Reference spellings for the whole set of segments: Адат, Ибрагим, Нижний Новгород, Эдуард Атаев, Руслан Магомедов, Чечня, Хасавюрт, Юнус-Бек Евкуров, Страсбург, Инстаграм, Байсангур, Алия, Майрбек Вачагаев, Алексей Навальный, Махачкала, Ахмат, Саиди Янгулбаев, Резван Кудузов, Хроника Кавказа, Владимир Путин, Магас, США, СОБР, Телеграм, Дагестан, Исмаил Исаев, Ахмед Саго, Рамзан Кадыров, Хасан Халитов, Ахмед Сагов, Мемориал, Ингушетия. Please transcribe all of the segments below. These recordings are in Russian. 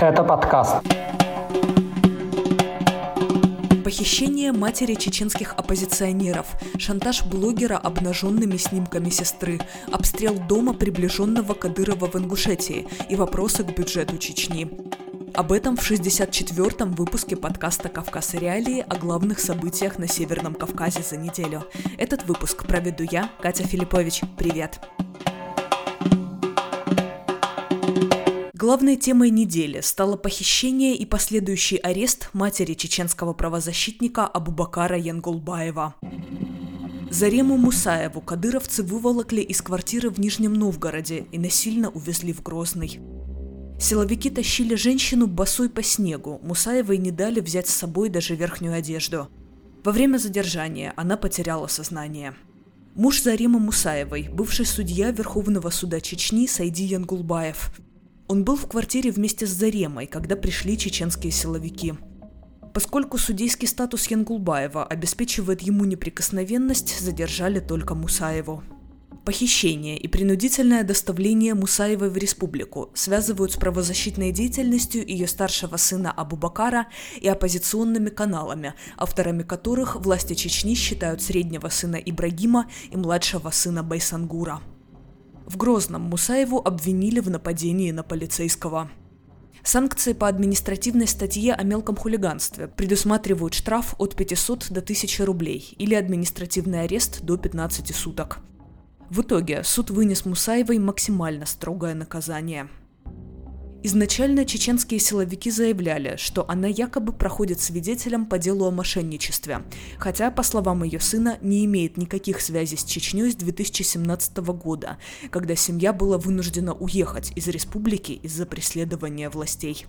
Это подкаст. Похищение матери чеченских оппозиционеров, шантаж блогера обнаженными снимками сестры, обстрел дома приближенного Кадырова в Ингушетии и вопросы к бюджету Чечни. Об этом в 64-м выпуске подкаста «Кавказ.Реалии» о главных событиях на Северном Кавказе за неделю. Этот выпуск проведу я, Катя Филиппович. Привет! Главной темой недели стало похищение и последующий арест матери чеченского правозащитника Абубакара Янгулбаева. Зарему Мусаеву кадыровцы выволокли из квартиры в Нижнем Новгороде и насильно увезли в Грозный. Силовики тащили женщину босой по снегу, Мусаевой не дали взять с собой даже верхнюю одежду. Во время задержания она потеряла сознание. Муж Заремы Мусаевой – бывший судья Верховного суда Чечни Саиди Янгулбаев. Он был в квартире вместе с Заремой, когда пришли чеченские силовики. Поскольку судейский статус Янгулбаева обеспечивает ему неприкосновенность, задержали только Мусаеву. Похищение и принудительное доставление Мусаевой в республику связывают с правозащитной деятельностью ее старшего сына Абубакара и оппозиционными каналами, авторами которых власти Чечни считают среднего сына Ибрагима и младшего сына Байсангура. В Грозном Мусаеву обвинили в нападении на полицейского. Санкции по административной статье о мелком хулиганстве предусматривают штраф от 500 до 1000 рублей или административный арест до 15 суток. В итоге суд вынес Мусаевой максимально строгое наказание. Изначально чеченские силовики заявляли, что она якобы проходит свидетелем по делу о мошенничестве, хотя, по словам ее сына, не имеет никаких связей с Чечней с 2017 года, когда семья была вынуждена уехать из республики из-за преследования властей.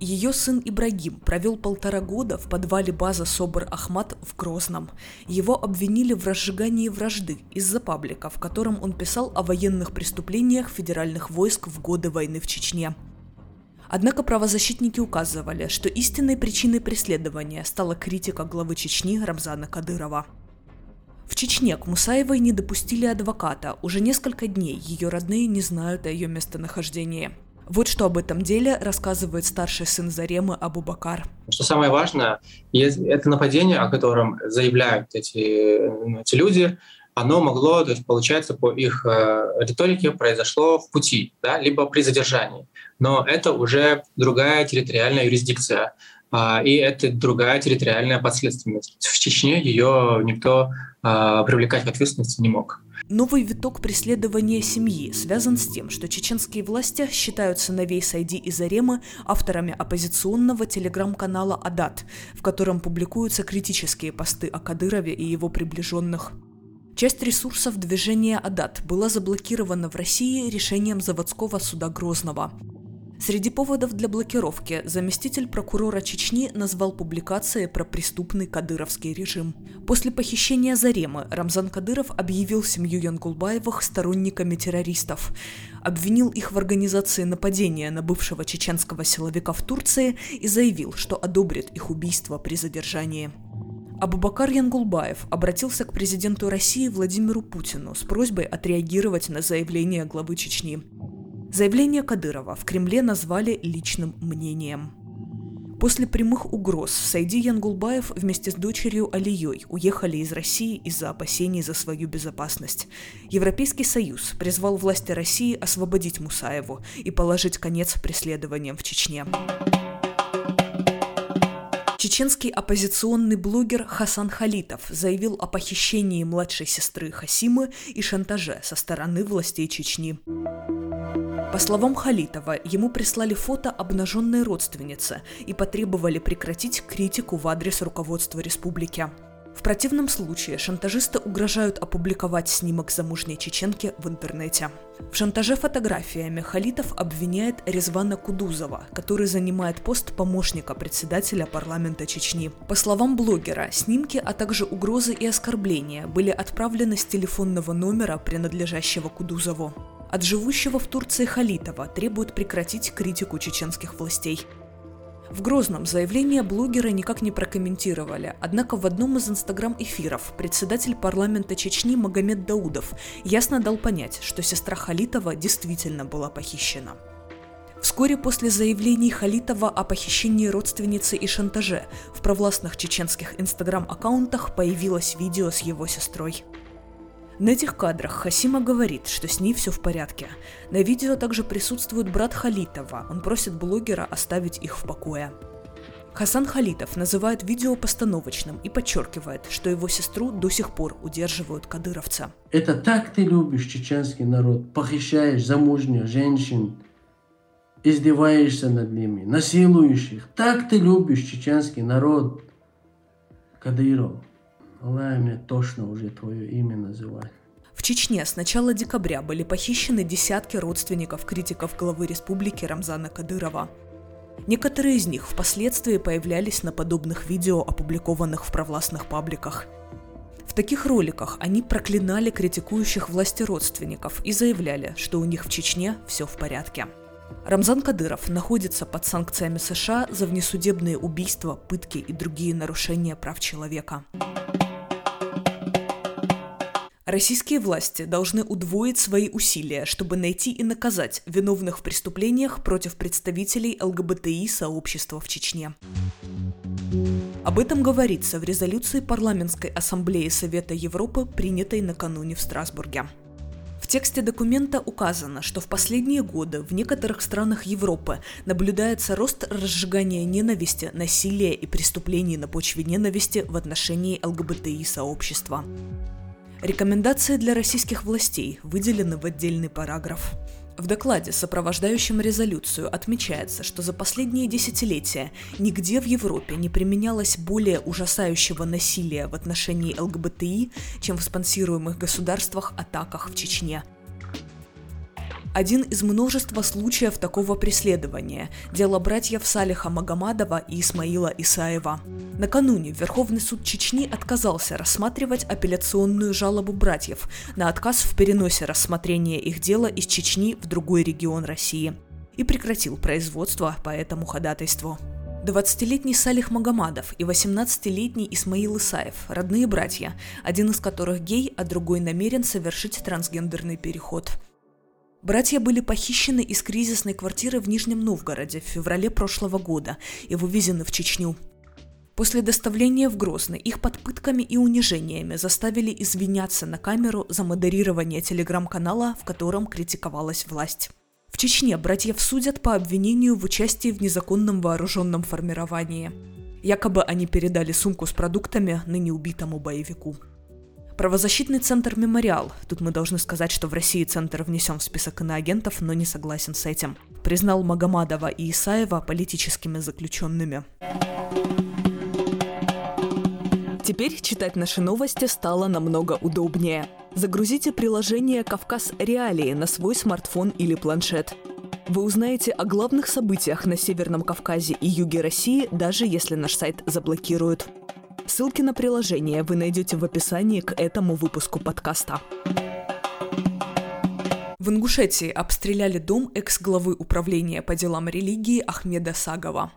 Ее сын Ибрагим провел 1,5 года в подвале базы СОБР «Ахмат» в Грозном. Его обвинили в разжигании вражды из-за паблика, в котором он писал о военных преступлениях федеральных войск в годы войны в Чечне. Однако правозащитники указывали, что истинной причиной преследования стала критика главы Чечни Рамзана Кадырова. В Чечне к Мусаевой не допустили адвоката. Уже несколько дней ее родные не знают о ее местонахождении. Вот что об этом деле рассказывает старший сын Заремы Абубакар. Что самое важное, это нападение, о котором заявляют эти люди, оно могло, то есть, получается, по их риторике произошло в пути, да, либо при задержании. Но это уже другая территориальная юрисдикция, и это другая территориальная подследственность. В Чечне ее никто привлекать к ответственности не мог. Новый виток преследования семьи связан с тем, что чеченские власти считают сыновей Сайди и Заремы авторами оппозиционного телеграм-канала «Адат», в котором публикуются критические посты о Кадырове и его приближенных. Часть ресурсов движения «Адат» была заблокирована в России решением заводского суда Грозного. Среди поводов для блокировки заместитель прокурора Чечни назвал публикации про преступный кадыровский режим. После похищения Заремы Рамзан Кадыров объявил семью Янгулбаевых сторонниками террористов. Обвинил их в организации нападения на бывшего чеченского силовика в Турции и заявил, что одобрит их убийство при задержании. Абубакар Янгулбаев обратился к президенту России Владимиру Путину с просьбой отреагировать на заявление главы Чечни. Заявление Кадырова в Кремле назвали личным мнением. После прямых угроз Сайди Янгулбаев вместе с дочерью Алией уехали из России из-за опасений за свою безопасность. Европейский Союз призвал власти России освободить Мусаеву и положить конец преследованиям в Чечне. Чеченский оппозиционный блогер Хасан Халитов заявил о похищении младшей сестры Хасимы и шантаже со стороны властей Чечни. По словам Халитова, ему прислали фото обнаженной родственницы и потребовали прекратить критику в адрес руководства республики. В противном случае шантажисты угрожают опубликовать снимок замужней чеченки в интернете. В шантаже фотографиями Халитов обвиняет Резвана Кудузова, который занимает пост помощника председателя парламента Чечни. По словам блогера, снимки, а также угрозы и оскорбления были отправлены с телефонного номера, принадлежащего Кудузову. От живущего в Турции Халитова требуют прекратить критику чеченских властей. В Грозном заявление блогера никак не прокомментировали, однако в одном из инстаграм-эфиров председатель парламента Чечни Магомед Даудов ясно дал понять, что сестра Халитова действительно была похищена. Вскоре после заявлений Халитова о похищении родственницы и шантаже в провластных чеченских инстаграм-аккаунтах появилось видео с его сестрой. На этих кадрах Хасима говорит, что с ней все в порядке. На видео также присутствует брат Халитова, он просит блогера оставить их в покое. Хасан Халитов называет видео постановочным и подчеркивает, что его сестру до сих пор удерживают кадыровцы. Это так ты любишь чеченский народ, похищаешь замужних женщин, издеваешься над ними, насилуешь их. Так ты любишь чеченский народ, Кадыров. Аллах, мне тошно уже твое имя называть. В Чечне с начала декабря были похищены десятки родственников критиков главы республики Рамзана Кадырова. Некоторые из них впоследствии появлялись на подобных видео, опубликованных в провластных пабликах. В таких роликах они проклинали критикующих власти родственников и заявляли, что у них в Чечне все в порядке. Рамзан Кадыров находится под санкциями США за внесудебные убийства, пытки и другие нарушения прав человека. Российские власти должны удвоить свои усилия, чтобы найти и наказать виновных в преступлениях против представителей ЛГБТИ-сообщества в Чечне. Об этом говорится в резолюции Парламентской ассамблеи Совета Европы, принятой накануне в Страсбурге. В тексте документа указано, что в последние годы в некоторых странах Европы наблюдается рост разжигания ненависти, насилия и преступлений на почве ненависти в отношении ЛГБТИ-сообщества. Рекомендации для российских властей выделены в отдельный параграф. В докладе, сопровождающем резолюцию, отмечается, что за последние десятилетия нигде в Европе не применялось более ужасающего насилия в отношении ЛГБТИ, чем в спонсируемых государствах атаках в Чечне. Один из множества случаев такого преследования – дело братьев Салиха Магомадова и Исмаила Исаева. Накануне Верховный суд Чечни отказался рассматривать апелляционную жалобу братьев на отказ в переносе рассмотрения их дела из Чечни в другой регион России и прекратил производство по этому ходатайству. 20-летний Салих Магомадов и 18-летний Исмаил Исаев – родные братья, один из которых гей, а другой намерен совершить трансгендерный переход. Братья были похищены из кризисной квартиры в Нижнем Новгороде в феврале прошлого года и вывезены в Чечню. После доставления в Грозный их под пытками и унижениями заставили извиняться на камеру за модерирование телеграм-канала, в котором критиковалась власть. В Чечне братьев судят по обвинению в участии в незаконном вооруженном формировании. Якобы они передали сумку с продуктами ныне убитому боевику. Правозащитный центр «Мемориал» – тут мы должны сказать, что в России центр внесен в список иноагентов, но не согласен с этим – признал Магомадова и Исаева политическими заключенными. Теперь читать наши новости стало намного удобнее. Загрузите приложение «Кавказ.Реалии» на свой смартфон или планшет. Вы узнаете о главных событиях на Северном Кавказе и юге России, даже если наш сайт заблокируют. Ссылки на приложение вы найдете в описании к этому выпуску подкаста. В Ингушетии обстреляли дом экс-главы управления по делам религии Ахмеда Сагова.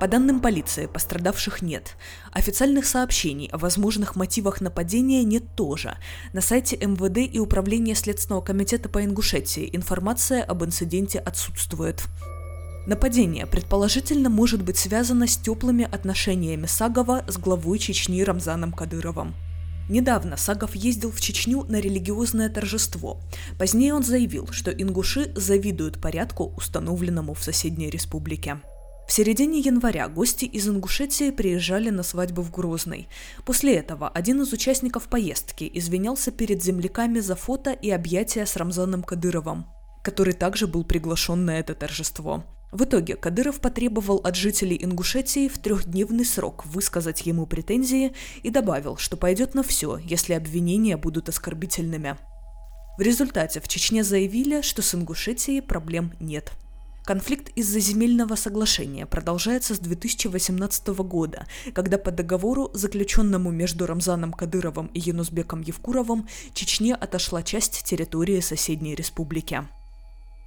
По данным полиции, пострадавших нет. Официальных сообщений о возможных мотивах нападения нет тоже. На сайте МВД и Управления Следственного комитета по Ингушетии информация об инциденте отсутствует. Нападение предположительно может быть связано с теплыми отношениями Сагова с главой Чечни Рамзаном Кадыровым. Недавно Сагов ездил в Чечню на религиозное торжество. Позднее он заявил, что ингуши завидуют порядку, установленному в соседней республике. В середине января гости из Ингушетии приезжали на свадьбу в Грозный. После этого один из участников поездки извинялся перед земляками за фото и объятия с Рамзаном Кадыровым, который также был приглашен на это торжество. В итоге Кадыров потребовал от жителей Ингушетии в трехдневный срок высказать ему претензии и добавил, что пойдет на все, если обвинения будут оскорбительными. В результате в Чечне заявили, что с Ингушетией проблем нет. Конфликт из-за земельного соглашения продолжается с 2018 года, когда по договору, заключенному между Рамзаном Кадыровым и Юнус-Беком Евкуровым, Чечне отошла часть территории соседней республики.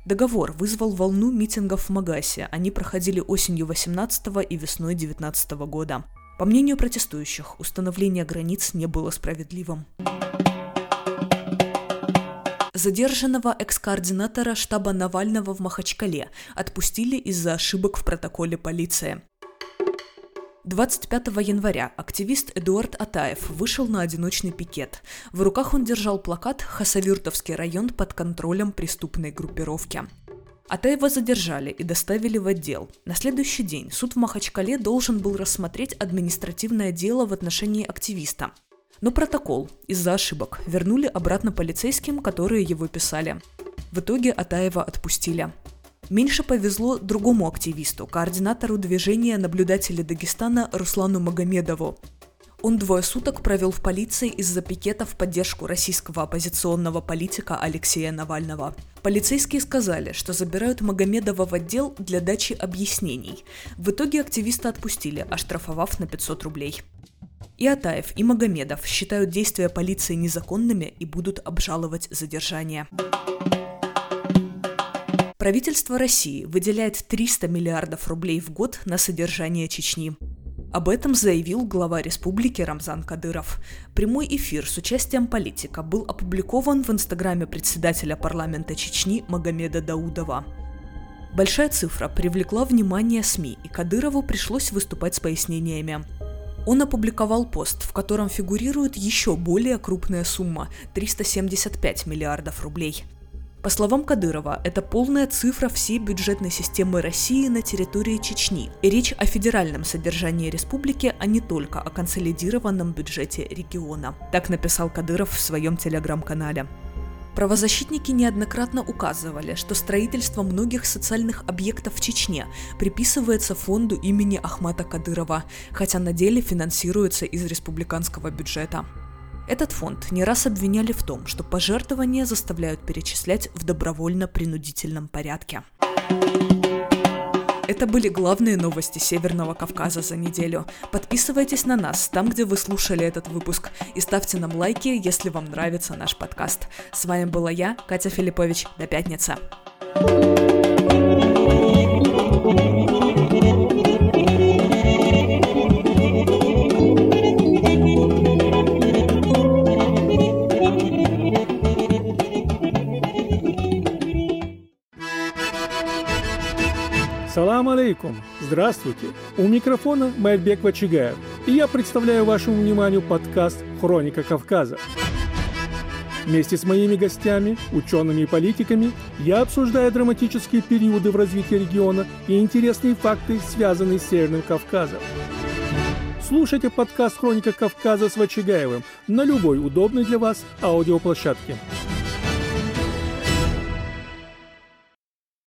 Договор вызвал волну митингов в Магасе, они проходили осенью 2018 и весной 2019 года. По мнению протестующих, установление границ не было справедливым. Задержанного экс-координатора штаба Навального в Махачкале отпустили из-за ошибок в протоколе полиции. 25 января активист Эдуард Атаев вышел на одиночный пикет. В руках он держал плакат «Хасавюртовский район под контролем преступной группировки». Атаева задержали и доставили в отдел. На следующий день суд в Махачкале должен был рассмотреть административное дело в отношении активиста. Но протокол из-за ошибок вернули обратно полицейским, которые его писали. В итоге Атаева отпустили. Меньше повезло другому активисту, координатору движения «Наблюдатели Дагестана» Руслану Магомедову. Он 2 суток провел в полиции из-за пикета в поддержку российского оппозиционного политика Алексея Навального. Полицейские сказали, что забирают Магомедова в отдел для дачи объяснений. В итоге активиста отпустили, оштрафовав на 500 рублей. И Атаев, и Магомедов считают действия полиции незаконными и будут обжаловать задержание. Правительство России выделяет 300 миллиардов рублей в год на содержание Чечни. Об этом заявил глава республики Рамзан Кадыров. Прямой эфир с участием политика был опубликован в инстаграме председателя парламента Чечни Магомеда Даудова. Большая цифра привлекла внимание СМИ, и Кадырову пришлось выступать с пояснениями. Он опубликовал пост, в котором фигурирует еще более крупная сумма – 375 миллиардов рублей. По словам Кадырова, это полная цифра всей бюджетной системы России на территории Чечни. И речь о федеральном содержании республики, а не только о консолидированном бюджете региона. Так написал Кадыров в своем телеграм-канале. Правозащитники неоднократно указывали, что строительство многих социальных объектов в Чечне приписывается фонду имени Ахмада Кадырова, хотя на деле финансируется из республиканского бюджета. Этот фонд не раз обвиняли в том, что пожертвования заставляют перечислять в добровольно-принудительном порядке. Это были главные новости Северного Кавказа за неделю. Подписывайтесь на нас там, где вы слушали этот выпуск, и ставьте нам лайки, если вам нравится наш подкаст. С вами была я, Катя Филиппович. До пятницы. Салам алейкум! Здравствуйте! У микрофона Майрбек Вачагаев, и я представляю вашему вниманию подкаст «Хроника Кавказа». Вместе с моими гостями, учеными и политиками, я обсуждаю драматические периоды в развитии региона и интересные факты, связанные с Северным Кавказом. Слушайте подкаст «Хроника Кавказа» с Вачагаевым на любой удобной для вас аудиоплощадке.